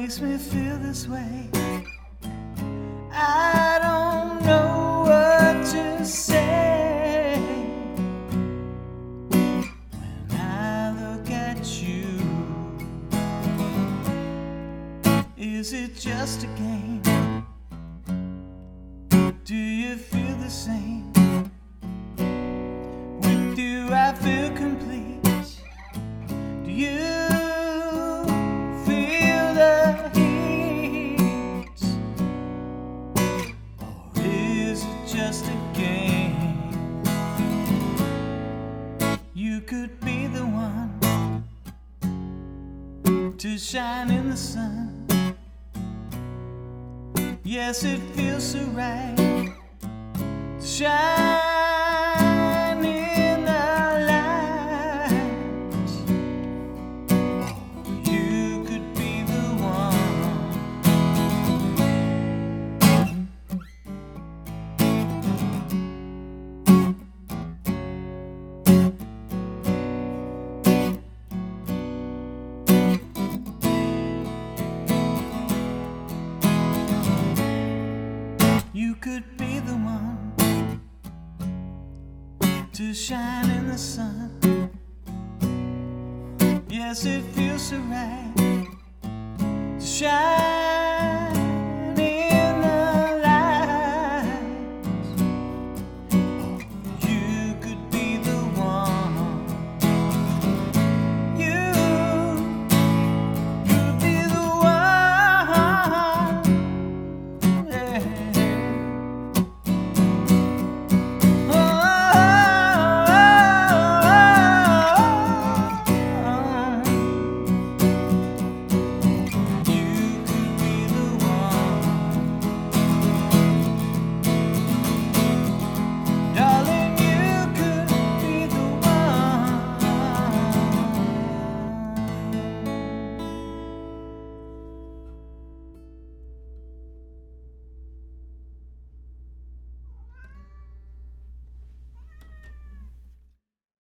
makes me feel this way. I don't know what to say. When I look at you, is it just a game? Do you feel the same? When do I feel complete? Do you? Could be the one to shine in the sun. Yes, it feels so right to shine in the light. You could be the one. You could be the one to shine in the sun. Yes, it feels so right to shine.